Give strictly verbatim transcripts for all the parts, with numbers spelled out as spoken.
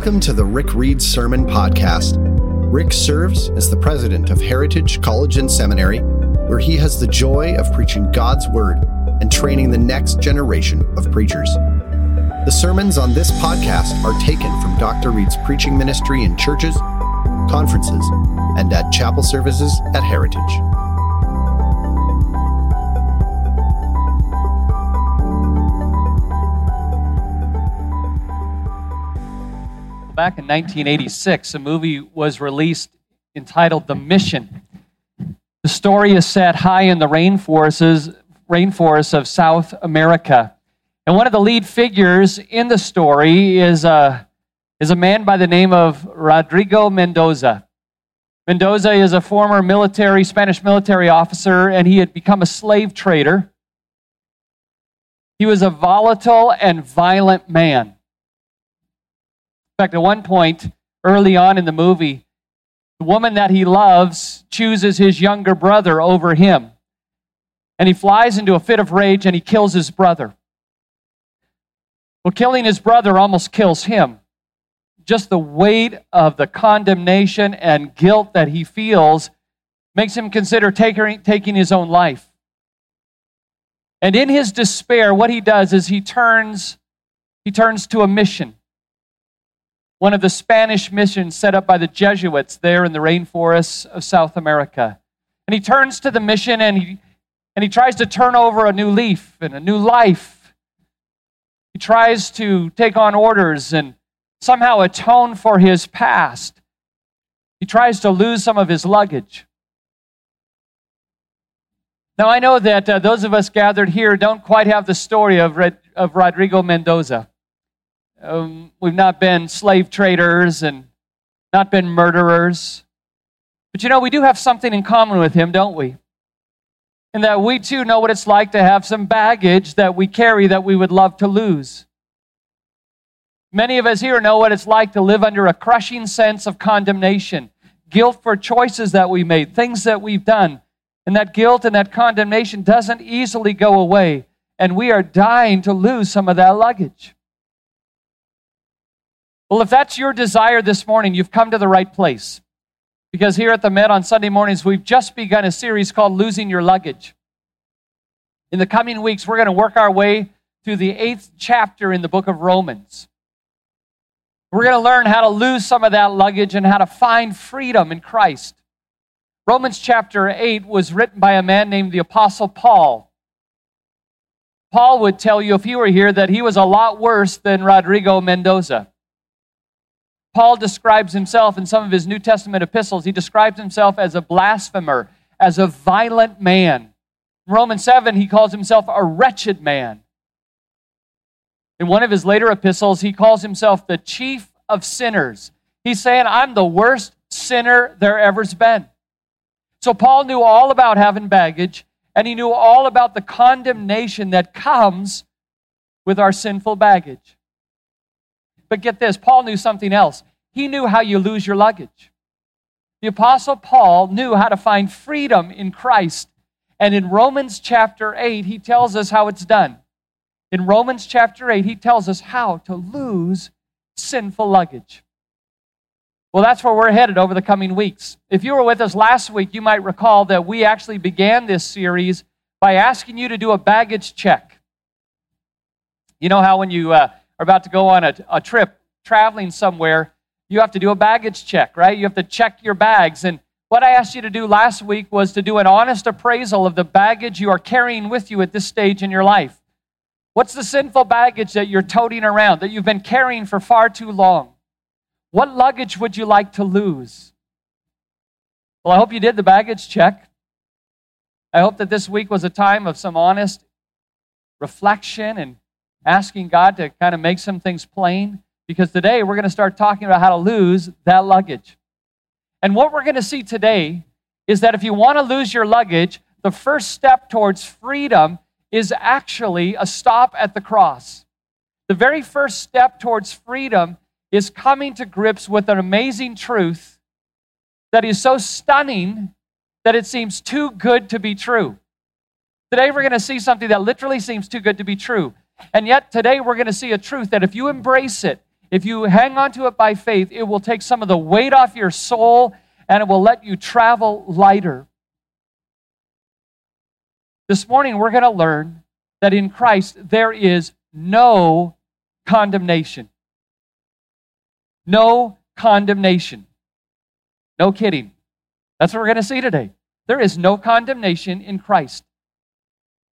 Welcome to the Rick Reed Sermon Podcast. Rick serves as the president of Heritage College and Seminary, where he has the joy of preaching God's Word and training the next generation of preachers. The sermons on this podcast are taken from Doctor Reed's preaching ministry in churches, conferences, and at chapel services at Heritage. Back in nineteen eighty-six, a movie was released entitled The Mission. The story is set high in the rainforests, rainforests of South America. And one of the lead figures in the story is a, is a man by the name of Rodrigo Mendoza. Mendoza is a former military, Spanish military officer, and he had become a slave trader. He was a volatile and violent man. In fact, at one point, early on in the movie, the woman that he loves chooses his younger brother over him. And he flies into a fit of rage and he kills his brother. Well, killing his brother almost kills him. Just the weight of the condemnation and guilt that he feels makes him consider taking, taking his own life. And in his despair, what he does is he turns, he turns to a mission. One of the Spanish missions set up by the Jesuits there in the rainforests of South America. And he turns to the mission and he and he tries to turn over a new leaf and a new life. He tries to take on orders and somehow atone for his past. He tries to lose some of his luggage. Now, I know that uh, those of us gathered here don't quite have the story of, Red, of Rodrigo Mendoza. Um, we've not been slave traders and not been murderers. But you know, we do have something in common with him, don't we? And that we too know what it's like to have some baggage that we carry that we would love to lose. Many of us here know what it's like to live under a crushing sense of condemnation, guilt for choices that we made, things that we've done. And that guilt and that condemnation doesn't easily go away. And we are dying to lose some of that luggage. Well, if that's your desire this morning, you've come to the right place. Because here at the Met on Sunday mornings, we've just begun a series called Losing Your Luggage. In the coming weeks, we're going to work our way through the eighth chapter in the book of Romans. We're going to learn how to lose some of that luggage and how to find freedom in Christ. Romans chapter eight was written by a man named the Apostle Paul. Paul would tell you, if he were here, that he was a lot worse than Rodrigo Mendoza. Paul describes himself in some of his New Testament epistles, he describes himself as a blasphemer, as a violent man. In Romans seven, he calls himself a wretched man. In one of his later epistles, he calls himself the chief of sinners. He's saying, I'm the worst sinner there ever's been. So Paul knew all about having baggage, and he knew all about the condemnation that comes with our sinful baggage. But get this, Paul knew something else. He knew how you lose your luggage. The Apostle Paul knew how to find freedom in Christ. And in Romans chapter eight, he tells us how it's done. In Romans chapter eight, he tells us how to lose sinful luggage. Well, that's where we're headed over the coming weeks. If you were with us last week, you might recall that we actually began this series by asking you to do a baggage check. You know how when you... Uh, are about to go on a, a trip, traveling somewhere, you have to do a baggage check, right? You have to check your bags. And what I asked you to do last week was to do an honest appraisal of the baggage you are carrying with you at this stage in your life. What's the sinful baggage that you're toting around, that you've been carrying for far too long? What luggage would you like to lose? Well, I hope you did the baggage check. I hope that this week was a time of some honest reflection and asking God to kind of make some things plain, because today we're going to start talking about how to lose that luggage. And what we're going to see today is that if you want to lose your luggage, the first step towards freedom is actually a stop at the cross. The very first step towards freedom is coming to grips with an amazing truth that is so stunning that it seems too good to be true. Today we're going to see something that literally seems too good to be true. And yet today we're going to see a truth that if you embrace it, If you hang on to it by faith, it will take some of the weight off your soul and it will let you travel lighter. This morning, we're going to learn that in Christ, there is no condemnation. No condemnation. No kidding. That's what we're going to see today. There is no condemnation in Christ.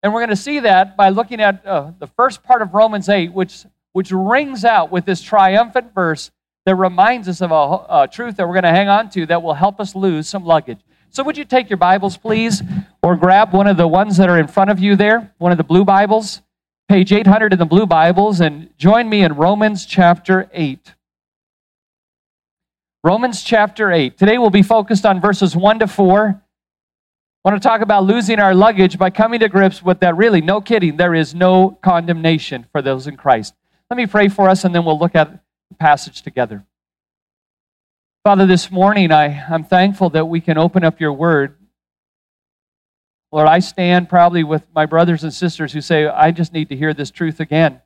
And we're going to see that by looking at uh, the first part of Romans eight, which, which rings out with this triumphant verse that reminds us of a, a truth that we're going to hang on to that will help us lose some luggage. So would you take your Bibles, please, or grab one of the ones that are in front of you there, one of the blue Bibles, page eight hundred in the blue Bibles, and join me in Romans chapter eight. Romans chapter eight. Today we'll be focused on verses one to four. I want to talk about losing our luggage by coming to grips with that really, no kidding, there is no condemnation for those in Christ. Let me pray for us, and then we'll look at the passage together. Father, this morning, I, I'm thankful that we can open up your word. Lord, I stand probably with my brothers and sisters who say, I just need to hear this truth again.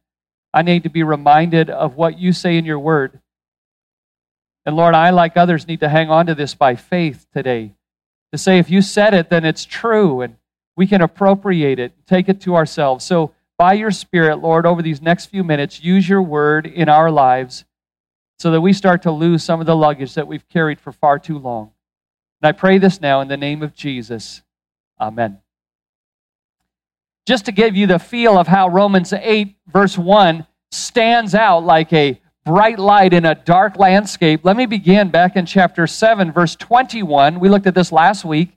I need to be reminded of what you say in your word. And Lord, I, like others, need to hang on to this by faith today, to say if you said it, then it's true, and we can appropriate it, take it to ourselves. So by your Spirit, Lord, over these next few minutes, use your word in our lives so that we start to lose some of the luggage that we've carried for far too long. And I pray this now in the name of Jesus. Amen. Just to give you the feel of how Romans eight, verse one, stands out like a bright light in a dark landscape. Let me begin back in chapter seven, verse twenty-one. We looked at this last week,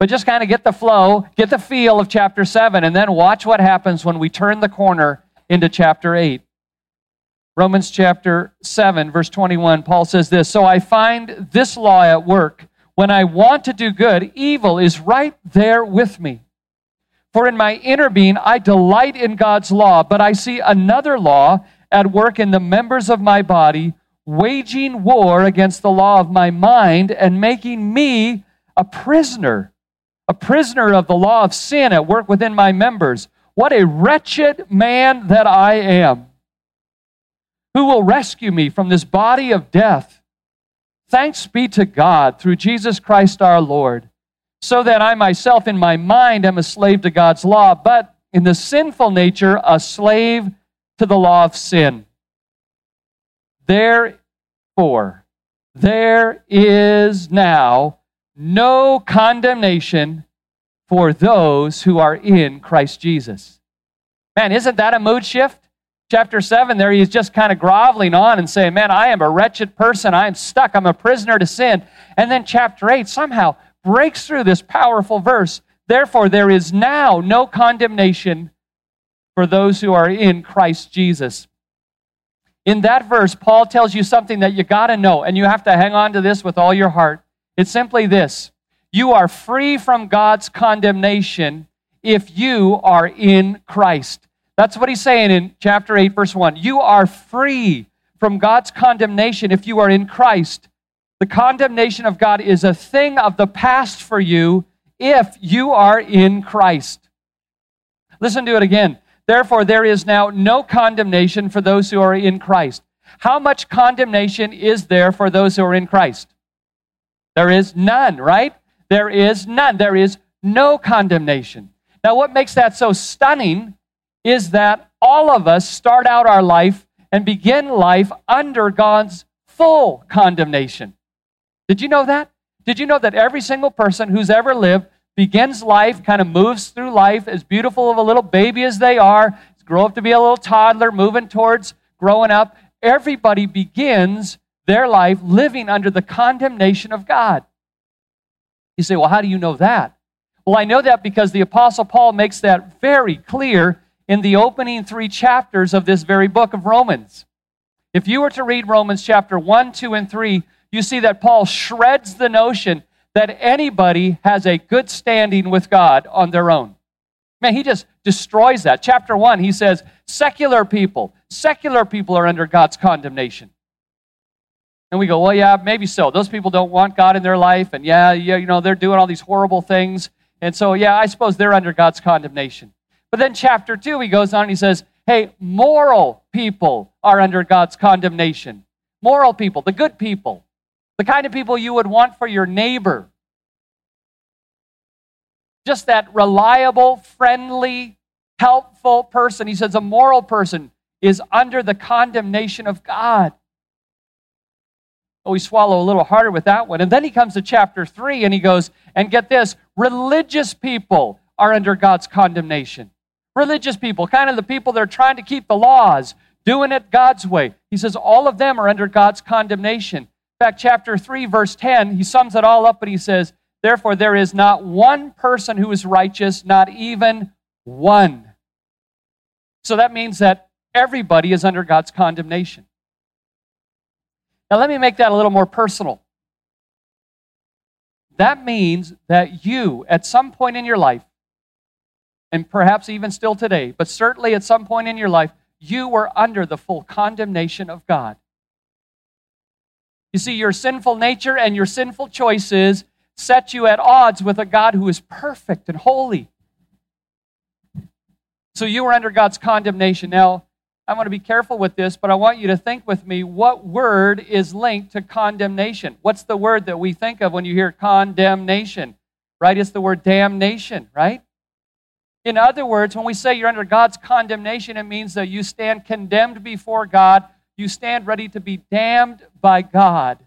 but just kind of get the flow, get the feel of chapter seven, and then watch what happens when we turn the corner into chapter eight. Romans chapter seven, verse twenty-one, Paul says this, "So I find this law at work. When I want to do good, evil is right there with me. For in my inner being, I delight in God's law, but I see another law at work in the members of my body, waging war against the law of my mind and making me a prisoner, a prisoner of the law of sin at work within my members. What a wretched man that I am! Who will rescue me from this body of death? Thanks be to God through Jesus Christ our Lord, so that I myself in my mind am a slave to God's law, but in the sinful nature, a slave to the law of sin. Therefore, there is now no condemnation for those who are in Christ Jesus." Man, isn't that a mood shift? Chapter seven there, he's just kind of groveling on and saying, man, I am a wretched person. I am stuck. I'm a prisoner to sin. And then chapter eight somehow breaks through this powerful verse. Therefore, there is now no condemnation for those who are in Christ Jesus. In that verse, Paul tells you something that you got to know, and you have to hang on to this with all your heart. It's simply this: you are free from God's condemnation if you are in Christ. That's what he's saying in chapter eight, verse one. You are free from God's condemnation if you are in Christ. The condemnation of God is a thing of the past for you if you are in Christ. Listen to it again. Therefore, there is now no condemnation for those who are in Christ. How much condemnation is there for those who are in Christ? There is none, right? There is none. There is no condemnation. Now, what makes that so stunning is that all of us start out our life and begin life under God's full condemnation. Did you know that? Did you know that every single person who's ever lived begins life, kind of moves through life, as beautiful of a little baby as they are, grow up to be a little toddler, moving towards growing up. Everybody begins their life living under the condemnation of God. You say, well, how do you know that? Well, I know that because the Apostle Paul makes that very clear in the opening three chapters of this very book of Romans. If you were to read Romans chapter one, two, and three, you see that Paul shreds the notion that anybody has a good standing with God on their own. Man, he just destroys that. Chapter one, he says, secular people, secular people are under God's condemnation. And we go, well, yeah, maybe so. Those people don't want God in their life, and yeah, yeah, you know, they're doing all these horrible things, and so, yeah, I suppose they're under God's condemnation. But then chapter two, he goes on and he says, hey, moral people are under God's condemnation. Moral people, the good people, the kind of people you would want for your neighbor. Just that reliable, friendly, helpful person. He says a moral person is under the condemnation of God. Oh, we swallow a little harder with that one. And then he comes to chapter three and he goes, and get this, religious people are under God's condemnation. Religious people, kind of the people that are trying to keep the laws, doing it God's way. He says all of them are under God's condemnation. In fact, chapter three, verse ten, he sums it all up and he says, therefore, there is not one person who is righteous, not even one. So that means that everybody is under God's condemnation. Now, let me make that a little more personal. That means that you, at some point in your life, and perhaps even still today, but certainly at some point in your life, you were under the full condemnation of God. You see, your sinful nature and your sinful choices set you at odds with a God who is perfect and holy. So you were under God's condemnation. Now, I want to be careful with this, but I want you to think with me, what word is linked to condemnation? What's the word that we think of when you hear condemnation? Right? It's the word damnation, right? In other words, when we say you're under God's condemnation, it means that you stand condemned before God. You stand ready to be damned by God.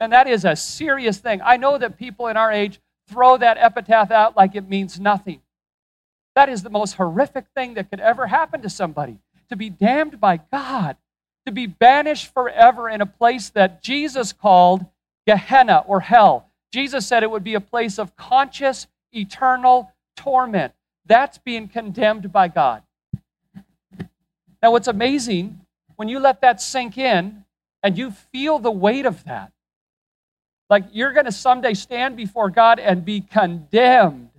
And that is a serious thing. I know that people in our age throw that epitaph out like it means nothing. That is the most horrific thing that could ever happen to somebody. To be damned by God, to be banished forever in a place that Jesus called Gehenna or hell. Jesus said it would be a place of conscious, eternal torment. That's being condemned by God. Now, what's amazing, when you let that sink in and you feel the weight of that, like you're going to someday stand before God and be condemned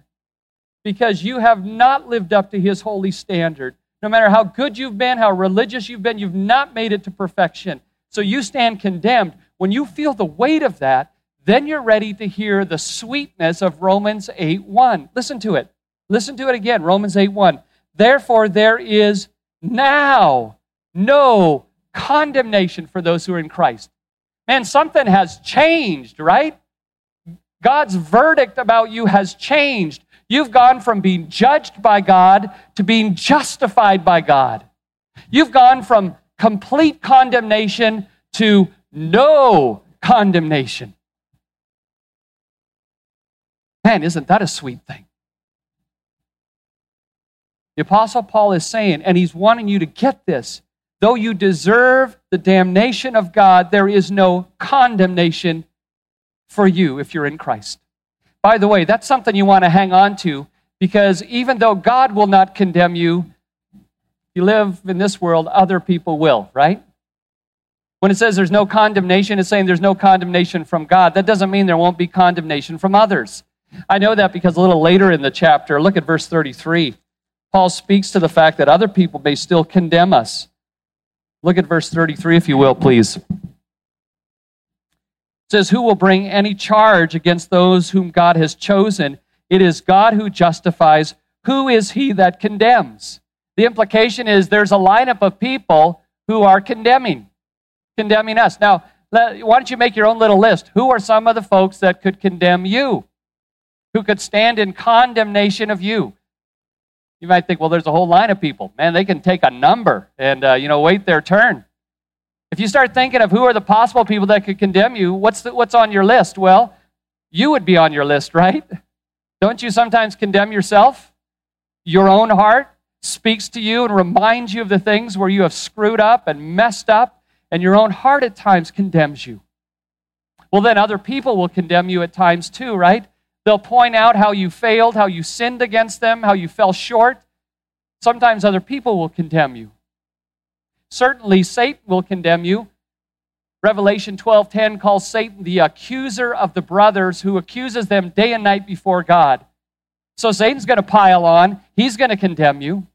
because you have not lived up to His holy standard. No matter how good you've been, how religious you've been, you've not made it to perfection. So you stand condemned. When you feel the weight of that, then you're ready to hear the sweetness of Romans eight one. Listen to it. Listen to it again, Romans eight one. Therefore, there is now no condemnation for those who are in Christ. Man, something has changed, right? God's verdict about you has changed. You've gone from being judged by God to being justified by God. You've gone from complete condemnation to no condemnation. Man, isn't that a sweet thing? The Apostle Paul is saying, and he's wanting you to get this, though you deserve the damnation of God, there is no condemnation for you if you're in Christ. By the way, that's something you want to hang on to, because even though God will not condemn you, you live in this world, other people will, right? When it says there's no condemnation, it's saying there's no condemnation from God. That doesn't mean there won't be condemnation from others. I know that because a little later in the chapter, look at verse thirty-three. Paul speaks to the fact that other people may still condemn us. Look at verse thirty-three, if you will, please. It says, who will bring any charge against those whom God has chosen? It is God who justifies. Who is he that condemns? The implication is there's a lineup of people who are condemning, condemning us. Now, why don't you make your own little list? Who are some of the folks that could condemn you, who could stand in condemnation of you? You might think, well, there's a whole line of people. Man, they can take a number and, uh, you know, wait their turn. If you start thinking of who are the possible people that could condemn you, what's the, what's on your list? Well, you would be on your list, right? Don't you sometimes condemn yourself? Your own heart speaks to you and reminds you of the things where you have screwed up and messed up, and your own heart at times condemns you. Well, then other people will condemn you at times too, right? They'll point out how you failed, how you sinned against them, how you fell short. Sometimes other people will condemn you. Certainly, Satan will condemn you. Revelation twelve ten calls Satan the accuser of the brothers, who accuses them day and night before God. So Satan's going to pile on. He's going to condemn you.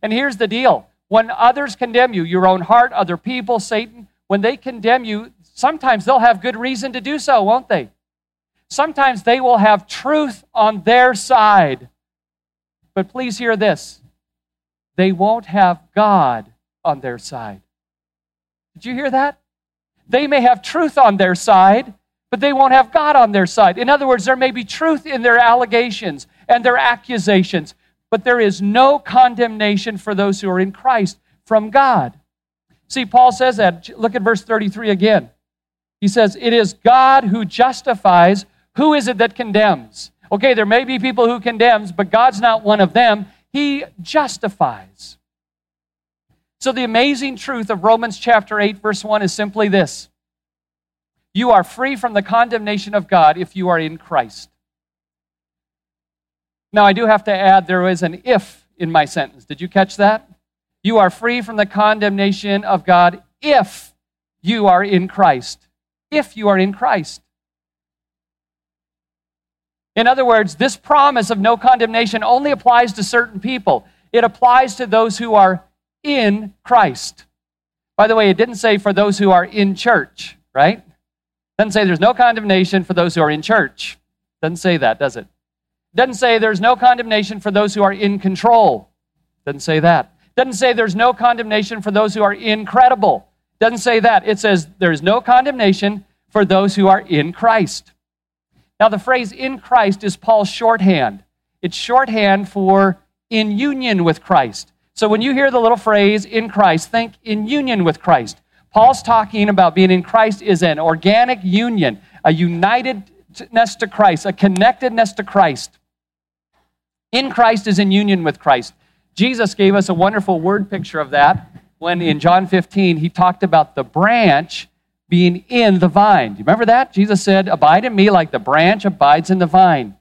And here's the deal. When others condemn you, your own heart, other people, Satan, when they condemn you, sometimes they'll have good reason to do so, won't they? Sometimes they will have truth on their side. But please hear this. They won't have God on their side. Did you hear that? They may have truth on their side, but they won't have God on their side. In other words, there may be truth in their allegations and their accusations, but there is no condemnation for those who are in Christ from God. See, Paul says that. Look at verse thirty-three again. He says, it is God who justifies. Who is it that condemns? Okay, there may be people who condemns, but God's not one of them. He justifies. So the amazing truth of Romans chapter eight, verse one is simply this. You are free from the condemnation of God if you are in Christ. Now, I do have to add there is an if in my sentence. Did you catch that? You are free from the condemnation of God if you are in Christ. If you are in Christ. In other words, this promise of no condemnation only applies to certain people. It applies to those who are in Christ. By the way, it didn't say for those who are in church, right? It doesn't say there's no condemnation for those who are in church. It doesn't say that, does it? It doesn't say there's no condemnation for those who are in control. It doesn't say that. It doesn't say there's no condemnation for those who are incredible. It doesn't say that. It says there's no condemnation for those who are in Christ. Now, the phrase in Christ is Paul's shorthand. It's shorthand for in union with Christ. So when you hear the little phrase in Christ, think in union with Christ. Paul's talking about being in Christ is an organic union, a unitedness to Christ, a connectedness to Christ. In Christ is in union with Christ. Jesus gave us a wonderful word picture of that when in John fifteen, he talked about the branch being in the vine. Do you remember that? Jesus said, abide in me like the branch abides in the vine.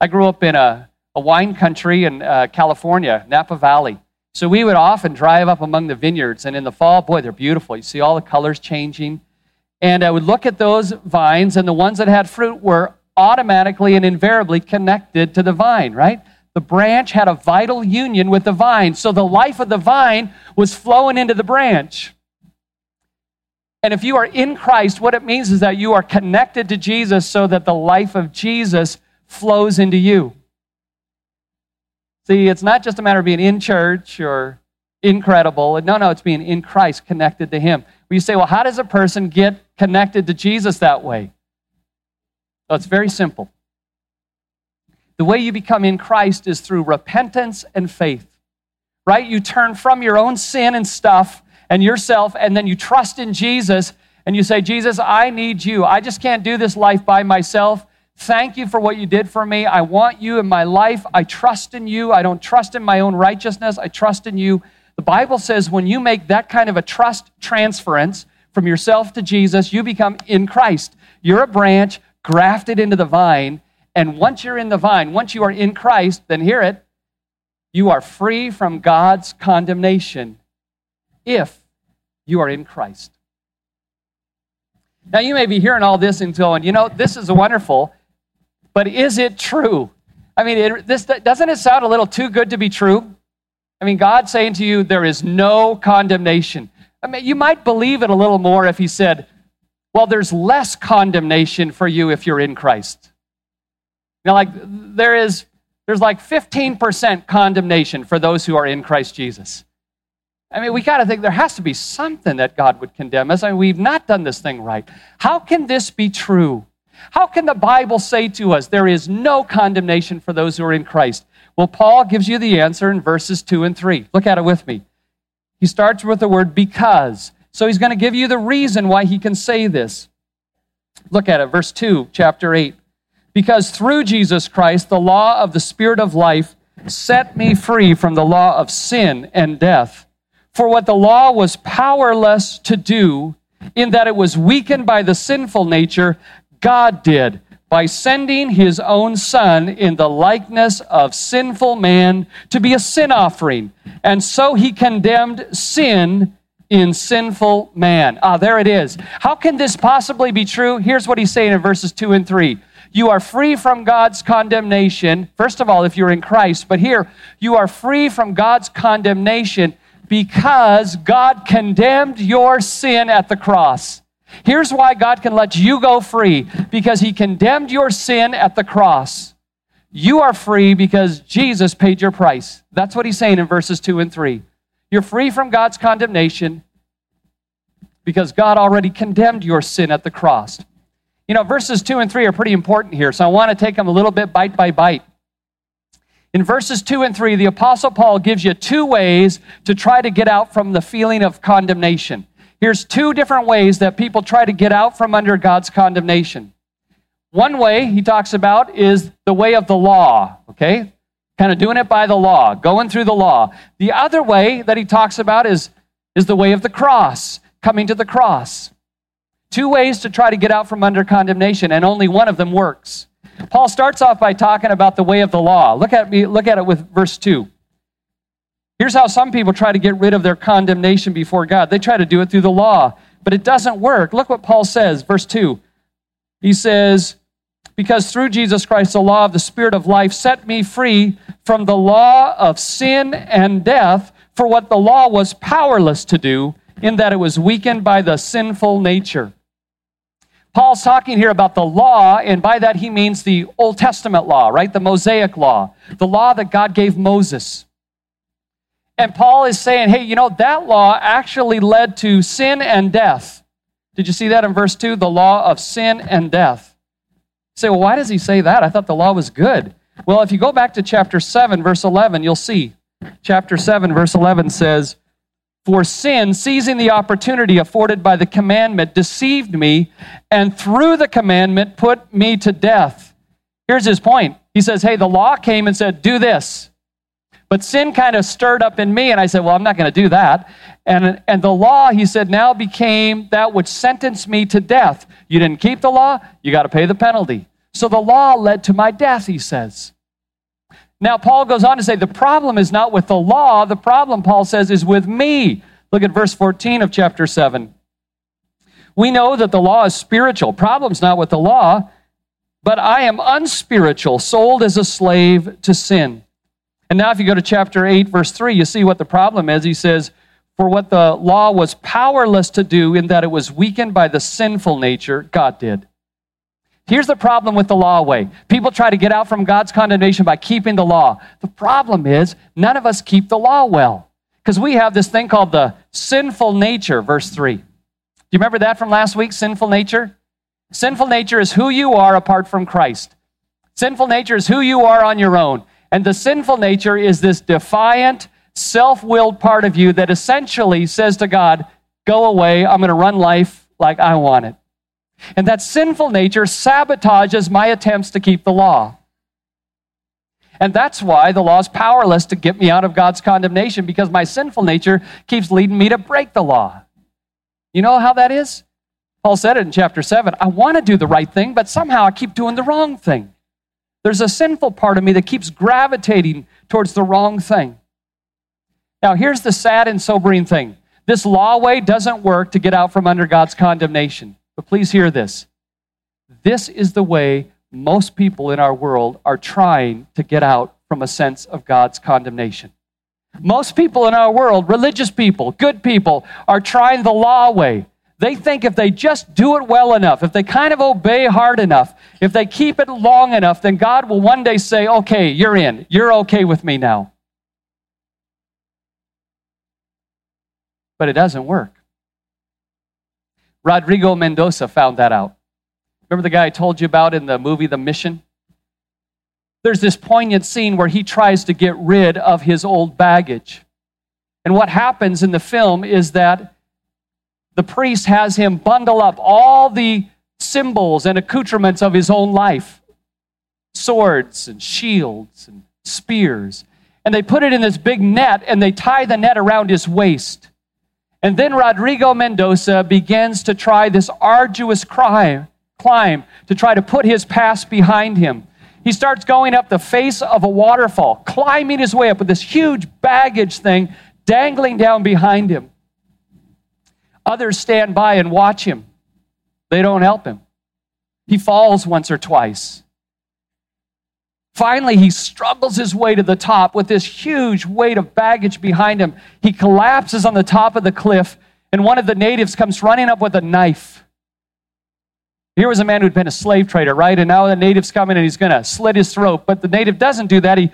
I grew up in a, a wine country in uh, California, Napa Valley. So we would often drive up among the vineyards, and in the fall, boy, they're beautiful. You see all the colors changing. And I would look at those vines, and the ones that had fruit were automatically and invariably connected to the vine, right? The branch had a vital union with the vine. So the life of the vine was flowing into the branch. And if you are in Christ, what it means is that you are connected to Jesus so that the life of Jesus flows into you. See, it's not just a matter of being in church or incredible. No, no, it's being in Christ, connected to him. Well, you say, well, how does a person get connected to Jesus that way? Well, it's very simple. The way you become in Christ is through repentance and faith, right? You turn from your own sin and stuff and yourself, and then you trust in Jesus, and you say, Jesus, I need you. I just can't do this life by myself. Thank you for what you did for me. I want you in my life. I trust in you. I don't trust in my own righteousness. I trust in you. The Bible says when you make that kind of a trust transference from yourself to Jesus, you become in Christ. You're a branch grafted into the vine, and once you're in the vine, once you are in Christ, then hear it, you are free from God's condemnation if you are in Christ. Now, you may be hearing all this and going, you know, this is wonderful, but is it true? I mean, it, this doesn't it sound a little too good to be true? I mean, God's saying to you, there is no condemnation. I mean, you might believe it a little more if he said, well, there's less condemnation for you if you're in Christ. Now, like, there is, there's like fifteen percent condemnation for those who are in Christ Jesus. I mean, we got to think there has to be something that God would condemn us. I mean, we've not done this thing right. How can this be true? How can the Bible say to us, there is no condemnation for those who are in Christ? Well, Paul gives you the answer in verses two and three. Look at it with me. He starts with the word because. So he's going to give you the reason why he can say this. Look at it, verse two, chapter eight. Because through Jesus Christ, the law of the Spirit of life set me free from the law of sin and death. For what the law was powerless to do, in that it was weakened by the sinful nature, God did by sending his own Son in the likeness of sinful man to be a sin offering. And so he condemned sin in sinful man. Ah, there it is. How can this possibly be true? Here's what he's saying in verses two and three. You are free from God's condemnation, first of all, if you're in Christ. But here, you are free from God's condemnation because God condemned your sin at the cross. Here's why God can let you go free, because he condemned your sin at the cross. You are free because Jesus paid your price. That's what he's saying in verses two and three. You're free from God's condemnation because God already condemned your sin at the cross. You know, verses two and three are pretty important here, so I want to take them a little bit bite by bite. In verses two and three, the Apostle Paul gives you two ways to try to get out from the feeling of condemnation. Here's two different ways that people try to get out from under God's condemnation. One way he talks about is the way of the law, okay? Kind of doing it by the law, going through the law. The other way that he talks about is, is the way of the cross, coming to the cross. Two ways to try to get out from under condemnation, and only one of them works. Paul starts off by talking about the way of the law. Look at me, look at it with verse two. Here's how some people try to get rid of their condemnation before God. They try to do it through the law, but it doesn't work. Look what Paul says, verse two. He says, because through Jesus Christ, the law of the Spirit of life set me free from the law of sin and death, for what the law was powerless to do, in that it was weakened by the sinful nature. Paul's talking here about the law, and by that he means the Old Testament law, right? The Mosaic law, the law that God gave Moses. And Paul is saying, hey, you know, that law actually led to sin and death. Did you see that in verse two? The law of sin and death. You say, well, why does he say that? I thought the law was good. Well, if you go back to chapter seven, verse eleven, you'll see. Chapter seven, verse eleven says, for sin, seizing the opportunity afforded by the commandment, deceived me, and through the commandment put me to death. Here's his point. He says, hey, the law came and said, do this. But sin kind of stirred up in me, and I said, well, I'm not going to do that. And, and the law, he said, now became that which sentenced me to death. You didn't keep the law, you got to pay the penalty. So the law led to my death, he says. Now, Paul goes on to say, the problem is not with the law. The problem, Paul says, is with me. Look at verse fourteen of chapter seven. We know that the law is spiritual. Problem's not with the law, but I am unspiritual, sold as a slave to sin. And now if you go to chapter eight, verse three, you see what the problem is. He says, for what the law was powerless to do in that it was weakened by the sinful nature, God did. Here's the problem with the law way. People try to get out from God's condemnation by keeping the law. The problem is none of us keep the law well because we have this thing called the sinful nature, verse three. Do you remember that from last week, sinful nature? Sinful nature is who you are apart from Christ. Sinful nature is who you are on your own. And the sinful nature is this defiant, self-willed part of you that essentially says to God, go away, I'm going to run life like I want it. And that sinful nature sabotages my attempts to keep the law. And that's why the law is powerless to get me out of God's condemnation, because my sinful nature keeps leading me to break the law. You know how that is? Paul said it in chapter seven. I want to do the right thing, but somehow I keep doing the wrong thing. There's a sinful part of me that keeps gravitating towards the wrong thing. Now, here's the sad and sobering thing. This law way doesn't work to get out from under God's condemnation. But please hear this. This is the way most people in our world are trying to get out from a sense of God's condemnation. Most people in our world, religious people, good people, are trying the law way. They think if they just do it well enough, if they kind of obey hard enough, if they keep it long enough, then God will one day say, okay, you're in. You're okay with me now. But it doesn't work. Rodrigo Mendoza found that out. Remember the guy I told you about in the movie, The Mission? There's this poignant scene where he tries to get rid of his old baggage. And what happens in the film is that the priest has him bundle up all the symbols and accoutrements of his own life, swords and shields and spears, and they put it in this big net and they tie the net around his waist. And then Rodrigo Mendoza begins to try this arduous climb to try to put his past behind him. He starts going up the face of a waterfall, climbing his way up with this huge baggage thing dangling down behind him. Others stand by and watch him. They don't help him. He falls once or twice. Finally, he struggles his way to the top with this huge weight of baggage behind him. He collapses on the top of the cliff, and one of the natives comes running up with a knife. Here was a man who'd been a slave trader, right? And now the native's coming, and he's going to slit his throat. But the native doesn't do that. He,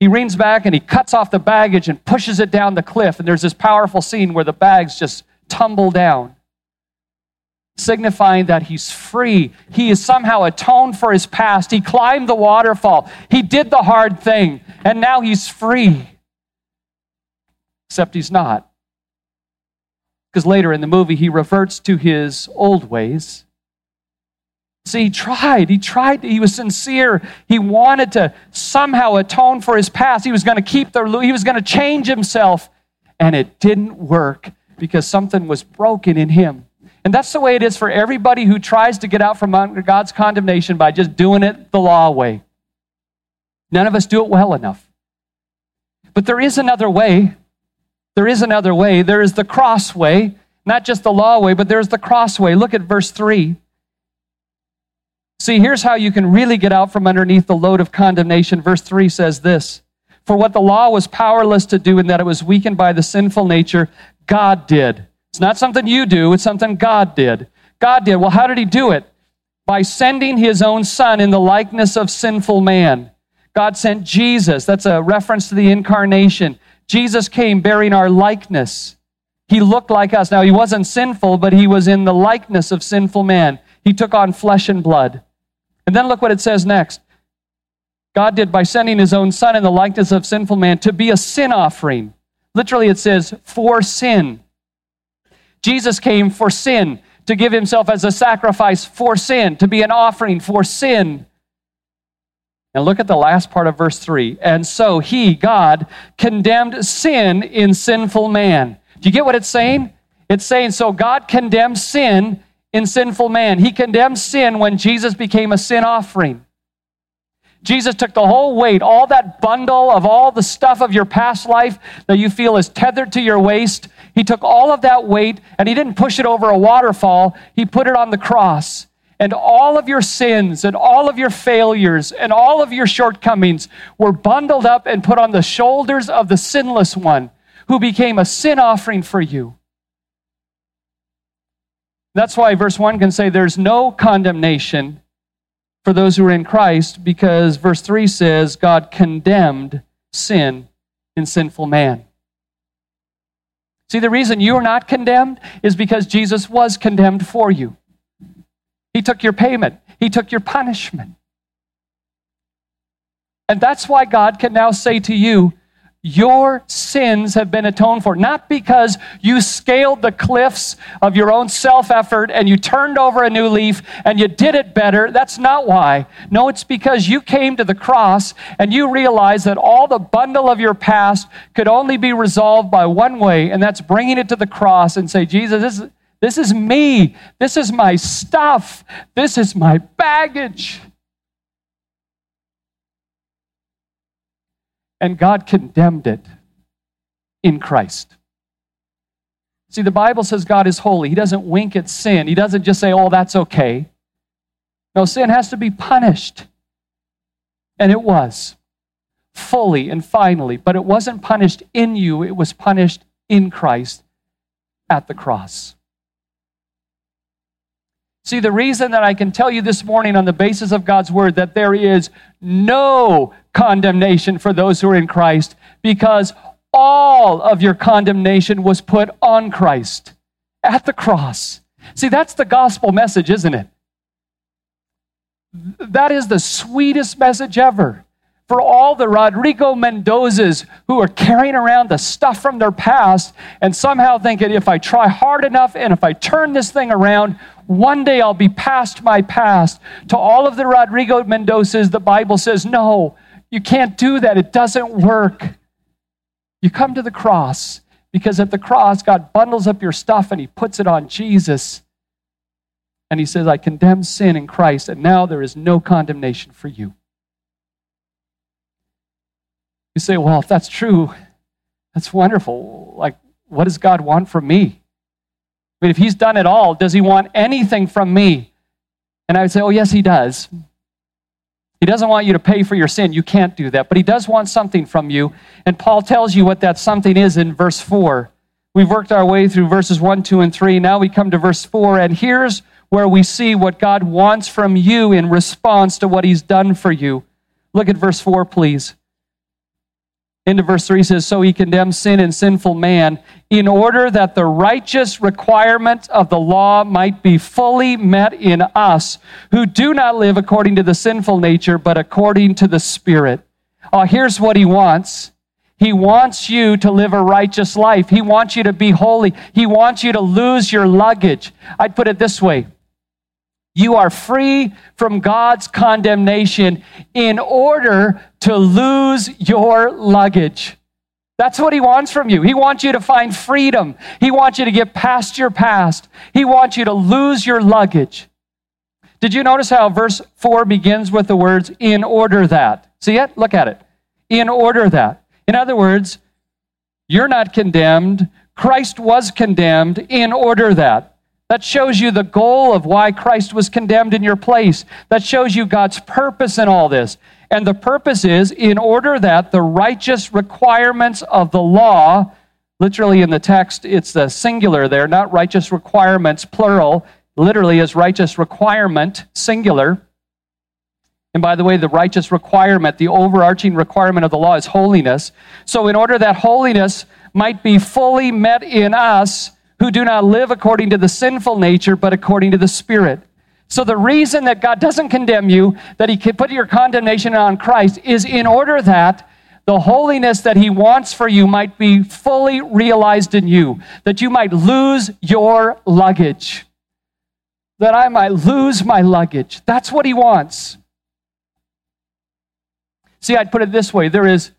He leans back and he cuts off the baggage and pushes it down the cliff. And there's this powerful scene where the bags just tumble down, signifying that he's free. He is somehow atoned for his past. He climbed the waterfall. He did the hard thing, and now he's free. Except he's not. Because later in the movie, he reverts to his old ways. See, he tried. He tried. He was sincere. He wanted to somehow atone for his past. He was going to keep the, he was going to change himself. And it didn't work because something was broken in him. And that's the way it is for everybody who tries to get out from under God's condemnation by just doing it the law way. None of us do it well enough. But there is another way. There is another way. There is the cross way, not just the law way, but there's the cross way. Look at verse three. See, here's how you can really get out from underneath the load of condemnation. Verse three says this, "For what the law was powerless to do in that it was weakened by the sinful nature, God did." It's not something you do, it's something God did. God did. Well, how did he do it? By sending his own son in the likeness of sinful man. God sent Jesus. That's a reference to the incarnation. Jesus came bearing our likeness. He looked like us. Now, he wasn't sinful, but he was in the likeness of sinful man. He took on flesh and blood. And then look what it says next. God did by sending his own son in the likeness of sinful man to be a sin offering. Literally, it says, for sin. Jesus came for sin, to give himself as a sacrifice for sin, to be an offering for sin. And look at the last part of verse three. And so he, God, condemned sin in sinful man. Do you get what it's saying? It's saying, so God condemned sin in sinful man. He condemned sin when Jesus became a sin offering. Jesus took the whole weight, all that bundle of all the stuff of your past life that you feel is tethered to your waist. He took all of that weight, and he didn't push it over a waterfall. He put it on the cross. And all of your sins and all of your failures and all of your shortcomings were bundled up and put on the shoulders of the sinless one who became a sin offering for you. That's why verse one can say there's no condemnation for those who are in Christ, because verse three says God condemned sin in sinful man. See, the reason you are not condemned is because Jesus was condemned for you. He took your payment. He took your punishment. And that's why God can now say to you, your sins have been atoned for, not because you scaled the cliffs of your own self-effort and you turned over a new leaf and you did it better. That's not why. No, it's because you came to the cross and you realized that all the bundle of your past could only be resolved by one way, and that's bringing it to the cross and say, Jesus, this is, this is me. This is my stuff. This is my baggage. And God condemned it in Christ. See, the Bible says God is holy. He doesn't wink at sin. He doesn't just say, oh, that's okay. No, sin has to be punished. And it was, fully and finally. But it wasn't punished in you. It was punished in Christ at the cross. See, the reason that I can tell you this morning on the basis of God's word that there is no condemnation for those who are in Christ, because all of your condemnation was put on Christ at the cross. See, that's the gospel message, isn't it? That is the sweetest message ever. For all the Rodrigo Mendozas who are carrying around the stuff from their past and somehow thinking, if I try hard enough and if I turn this thing around, one day I'll be past my past. To all of the Rodrigo Mendozas, the Bible says, no, you can't do that. It doesn't work. You come to the cross, because at the cross, God bundles up your stuff and he puts it on Jesus. And he says, I condemn sin in Christ, and now there is no condemnation for you. You say, well, if that's true, that's wonderful. Like, what does God want from me? I mean, if he's done it all, does he want anything from me? And I would say, oh, yes, he does. He doesn't want you to pay for your sin. You can't do that. But he does want something from you. And Paul tells you what that something is in verse four. We've worked our way through verses one, two, and three. Now we come to verse four, and here's where we see what God wants from you in response to what he's done for you. Look at verse four, please. Into verse three says, so he condemns sin and sinful man in order that the righteous requirement of the law might be fully met in us who do not live according to the sinful nature, but according to the Spirit. Oh, here's what he wants. He wants you to live a righteous life. He wants you to be holy. He wants you to lose your luggage. I'd put it this way. You are free from God's condemnation in order to lose your luggage. That's what he wants from you. He wants you to find freedom. He wants you to get past your past. He wants you to lose your luggage. Did you notice how verse four begins with the words, in order that? See it? Look at it. In order that. In other words, you're not condemned. Christ was condemned in order that. That shows you the goal of why Christ was condemned in your place. That shows you God's purpose in all this. And the purpose is, in order that the righteous requirements of the law, literally in the text, it's the singular there, not righteous requirements, plural, literally is righteous requirement, singular. And by the way, the righteous requirement, the overarching requirement of the law is holiness. So in order that holiness might be fully met in us, who do not live according to the sinful nature, but according to the Spirit. So the reason that God doesn't condemn you, that he can put your condemnation on Christ, is in order that the holiness that he wants for you might be fully realized in you, that you might lose your luggage, that I might lose my luggage. That's what he wants. See, I'd put it this way. There is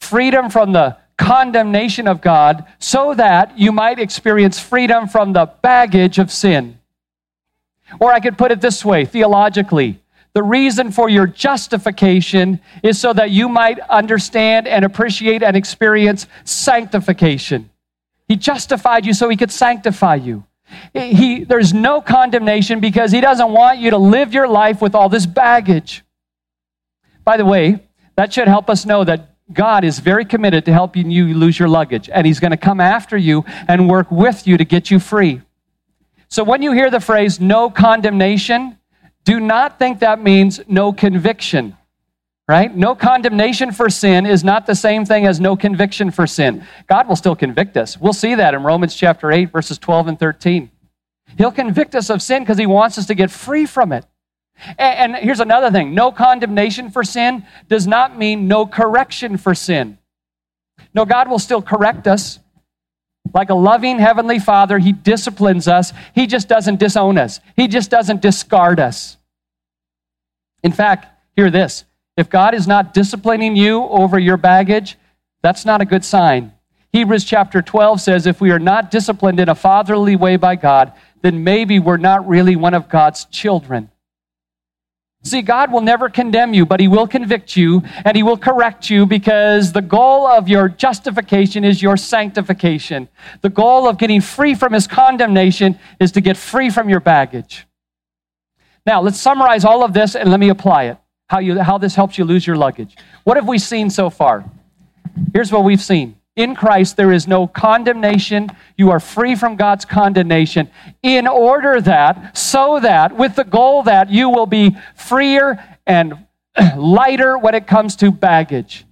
freedom from the condemnation of God so that you might experience freedom from the baggage of sin. Or I could put it this way, theologically. The reason for your justification is so that you might understand and appreciate and experience sanctification. He justified you so he could sanctify you. He, there's no condemnation because he doesn't want you to live your life with all this baggage. By the way, that should help us know that God is very committed to helping you lose your luggage, and he's going to come after you and work with you to get you free. So when you hear the phrase, no condemnation, do not think that means no conviction, right? No condemnation for sin is not the same thing as no conviction for sin. God will still convict us. We'll see that in Romans chapter eight, verses twelve and thirteen. He'll convict us of sin because he wants us to get free from it. And here's another thing. No condemnation for sin does not mean no correction for sin. No, God will still correct us. Like a loving heavenly Father, he disciplines us. He just doesn't disown us. He just doesn't discard us. In fact, hear this. If God is not disciplining you over your baggage, that's not a good sign. Hebrews chapter twelve says, if we are not disciplined in a fatherly way by God, then maybe we're not really one of God's children. See, God will never condemn you, but he will convict you and he will correct you because the goal of your justification is your sanctification. The goal of getting free from his condemnation is to get free from your baggage. Now, let's summarize all of this and let me apply it, how you, how this helps you lose your luggage. What have we seen so far? Here's what we've seen. In Christ, there is no condemnation. You are free from God's condemnation in order that, so that, with the goal that you will be freer and lighter when it comes to baggage.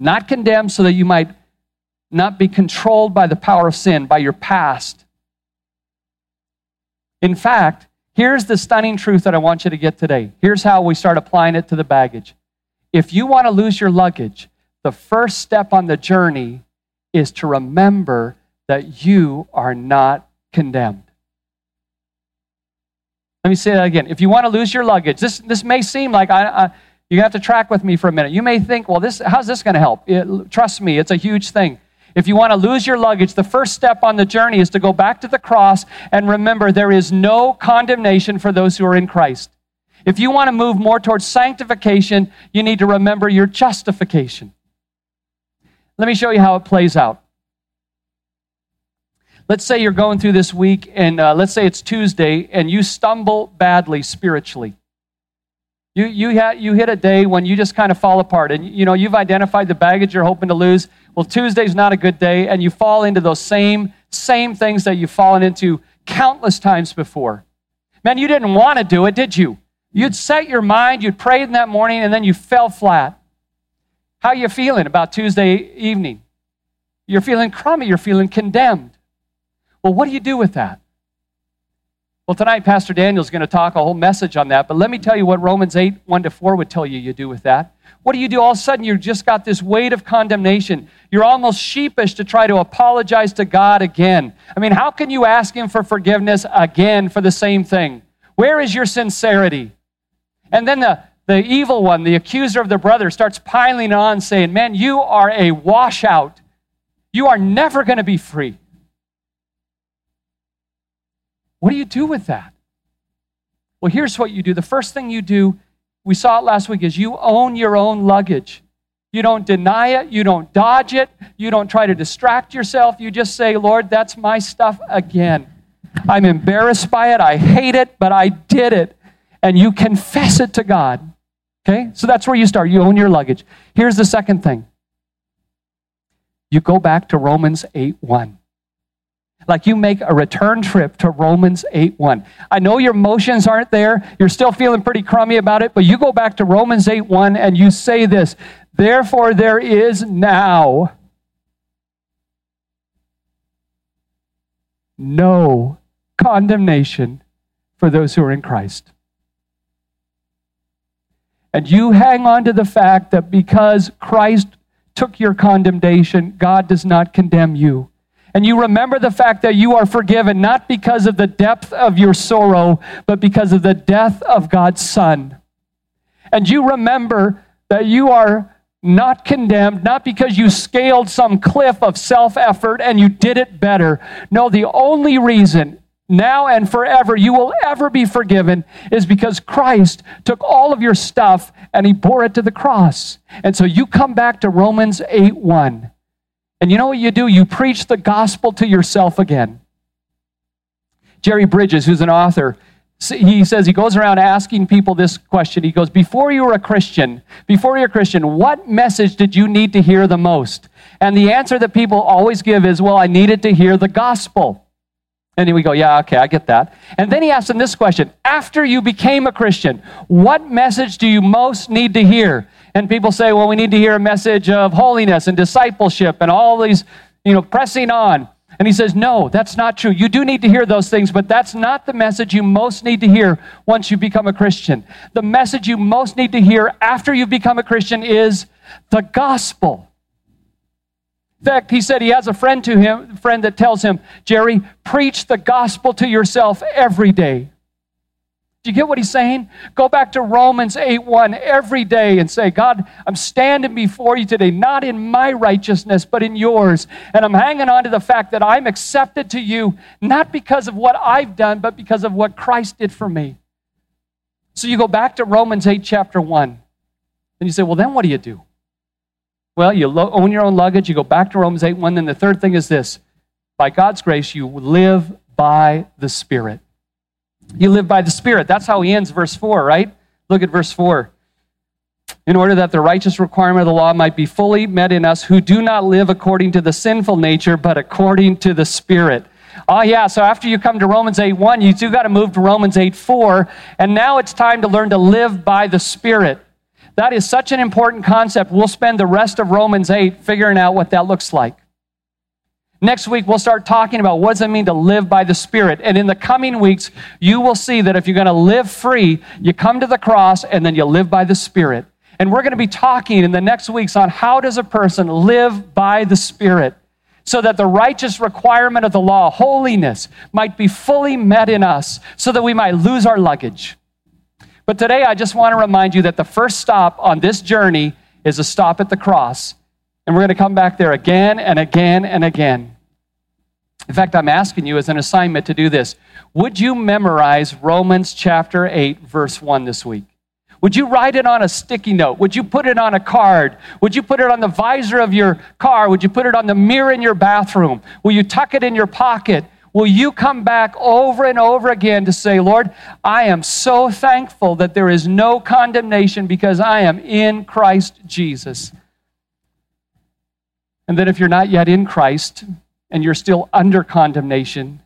Not condemned so that you might not be controlled by the power of sin, by your past. In fact, here's the stunning truth that I want you to get today. Here's how we start applying it to the baggage. If you want to lose your luggage, the first step on the journey is to remember that you are not condemned. Let me say that again. If you want to lose your luggage, this, this may seem like, I, I, you have to track with me for a minute. You may think, well, this how's this going to help? It, trust me, it's a huge thing. If you want to lose your luggage, the first step on the journey is to go back to the cross and remember there is no condemnation for those who are in Christ. If you want to move more towards sanctification, you need to remember your justification. Let me show you how it plays out. Let's say you're going through this week, and uh, let's say it's Tuesday, and you stumble badly spiritually. You you ha- you hit a day when you just kind of fall apart, and you know you've identified the baggage you're hoping to lose. Well, Tuesday's not a good day, and you fall into those same same things that you've fallen into countless times before. Man, you didn't want to do it, did you? You'd set your mind, you'd pray in that morning, and then you fell flat. How you feeling about Tuesday evening? You're feeling crummy. You're feeling condemned. Well, what do you do with that? Well, tonight, Pastor Daniel's going to talk a whole message on that, but let me tell you what Romans eight, one to four would tell you you do with that. What do you do? All of a sudden, you've just got this weight of condemnation. You're almost sheepish to try to apologize to God again. I mean, how can you ask Him for forgiveness again for the same thing? Where is your sincerity? And then the, the evil one, the accuser of the brother, starts piling on saying, man, you are a washout. You are never going to be free. What do you do with that? Well, here's what you do. The first thing you do, we saw it last week, is you own your own luggage. You don't deny it. You don't dodge it. You don't try to distract yourself. You just say, Lord, that's my stuff again. I'm embarrassed by it. I hate it, but I did it. And you confess it to God. Okay? So that's where you start. You own your luggage. Here's the second thing. You go back to Romans eight one. Like you make a return trip to Romans eight one. I know your emotions aren't there. You're still feeling pretty crummy about it, but you go back to Romans eight one and you say this, therefore there is now no condemnation for those who are in Christ. And you hang on to the fact that because Christ took your condemnation, God does not condemn you. And you remember the fact that you are forgiven, not because of the depth of your sorrow, but because of the death of God's Son. And you remember that you are not condemned, not because you scaled some cliff of self-effort and you did it better. No, the only reason now and forever you will ever be forgiven is because Christ took all of your stuff and He bore it to the cross. And so you come back to Romans eight one. And you know what you do? You preach the gospel to yourself again. Jerry Bridges, who's an author, he says he goes around asking people this question. He goes, before you were a Christian, before you're a Christian, what message did you need to hear the most? And the answer that people always give is, well, I needed to hear the gospel. And then we go, yeah, okay, I get that. And then he asks them this question, after you became a Christian, what message do you most need to hear? And people say, well, we need to hear a message of holiness and discipleship and all these, you know, pressing on. And he says, no, that's not true. You do need to hear those things, but that's not the message you most need to hear once you become a Christian. The message you most need to hear after you've become a Christian is the gospel. In fact, he said he has a friend to him, friend that tells him, Jerry, preach the gospel to yourself every day. Do you get what he's saying? Go back to Romans eight one every day and say, God, I'm standing before you today, not in my righteousness, but in yours. And I'm hanging on to the fact that I'm accepted to you, not because of what I've done, but because of what Christ did for me. So you go back to Romans eight, chapter one. And you say, well, then what do you do? Well, you own your own luggage, you go back to Romans eight one, then the third thing is this. By God's grace, you live by the Spirit. You live by the Spirit. That's how he ends verse four, right? Look at verse four. In order that the righteous requirement of the law might be fully met in us who do not live according to the sinful nature, but according to the Spirit. Oh yeah, so after you come to Romans eight one, you do got to move to Romans eight four, and now it's time to learn to live by the Spirit. That is such an important concept. We'll spend the rest of Romans eight figuring out what that looks like. Next week, we'll start talking about what does it mean to live by the Spirit. And in the coming weeks, you will see that if you're going to live free, you come to the cross and then you live by the Spirit. And we're going to be talking in the next weeks on how does a person live by the Spirit so that the righteous requirement of the law, holiness, might be fully met in us so that we might lose our luggage. But today, I just want to remind you that the first stop on this journey is a stop at the cross. And we're going to come back there again and again and again. In fact, I'm asking you as an assignment to do this. Would you memorize Romans chapter eight, verse one this week? Would you write it on a sticky note? Would you put it on a card? Would you put it on the visor of your car? Would you put it on the mirror in your bathroom? Will you tuck it in your pocket? Will you come back over and over again to say, Lord, I am so thankful that there is no condemnation because I am in Christ Jesus. And then if you're not yet in Christ and you're still under condemnation,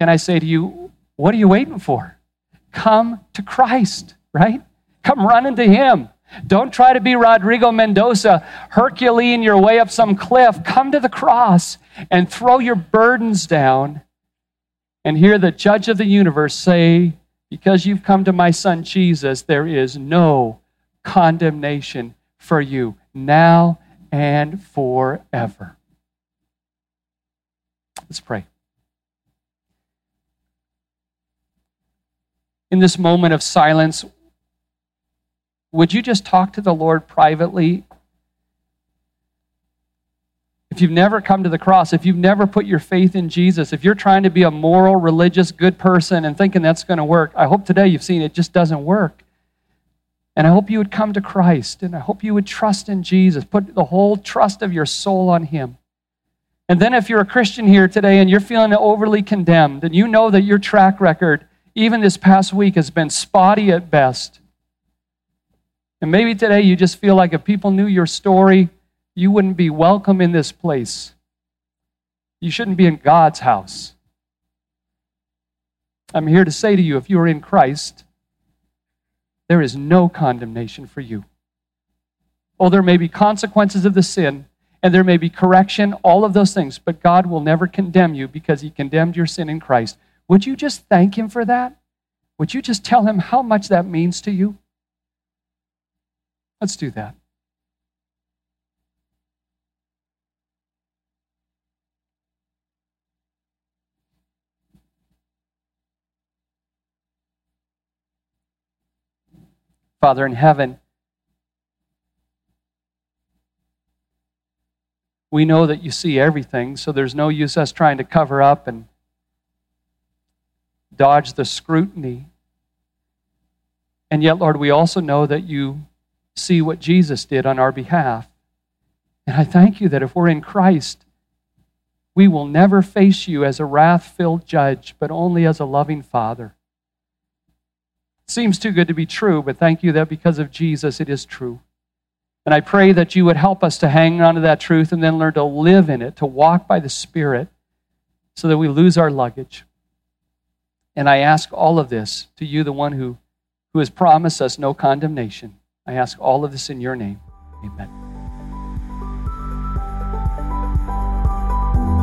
can I say to you, what are you waiting for? Come to Christ, right? Come running to Him. Don't try to be Rodrigo Mendoza, Herculean your way up some cliff. Come to the cross and throw your burdens down and hear the judge of the universe say, because you've come to my son Jesus, there is no condemnation for you now and forever. Let's pray. In this moment of silence, would you just talk to the Lord privately? If you've never come to the cross, if you've never put your faith in Jesus, if you're trying to be a moral, religious, good person and thinking that's going to work, I hope today you've seen it just doesn't work. And I hope you would come to Christ, and I hope you would trust in Jesus. Put the whole trust of your soul on him. And then if you're a Christian here today and you're feeling overly condemned, and you know that your track record, even this past week, has been spotty at best, and maybe today you just feel like if people knew your story, you wouldn't be welcome in this place. You shouldn't be in God's house. I'm here to say to you, if you are in Christ, there is no condemnation for you. Oh, there may be consequences of the sin, and there may be correction, all of those things, but God will never condemn you because he condemned your sin in Christ. Would you just thank him for that? Would you just tell him how much that means to you? Let's do that. Father in heaven, we know that you see everything, so there's no use us trying to cover up and dodge the scrutiny. And yet, Lord, we also know that you see what Jesus did on our behalf. And I thank you that if we're in Christ, we will never face you as a wrath-filled judge, but only as a loving Father. Seems too good to be true, but thank you that because of Jesus, it is true. And I pray that you would help us to hang on to that truth and then learn to live in it, to walk by the Spirit, so that we lose our luggage. And I ask all of this to you, the one who, who has promised us no condemnation. I ask all of this in your name. Amen.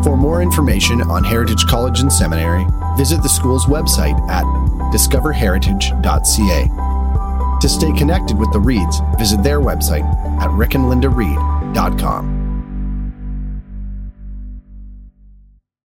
For more information on Heritage College and Seminary, visit the school's website at discover heritage dot c a. To stay connected with the Reeds, visit their website at rick and linda reed dot com.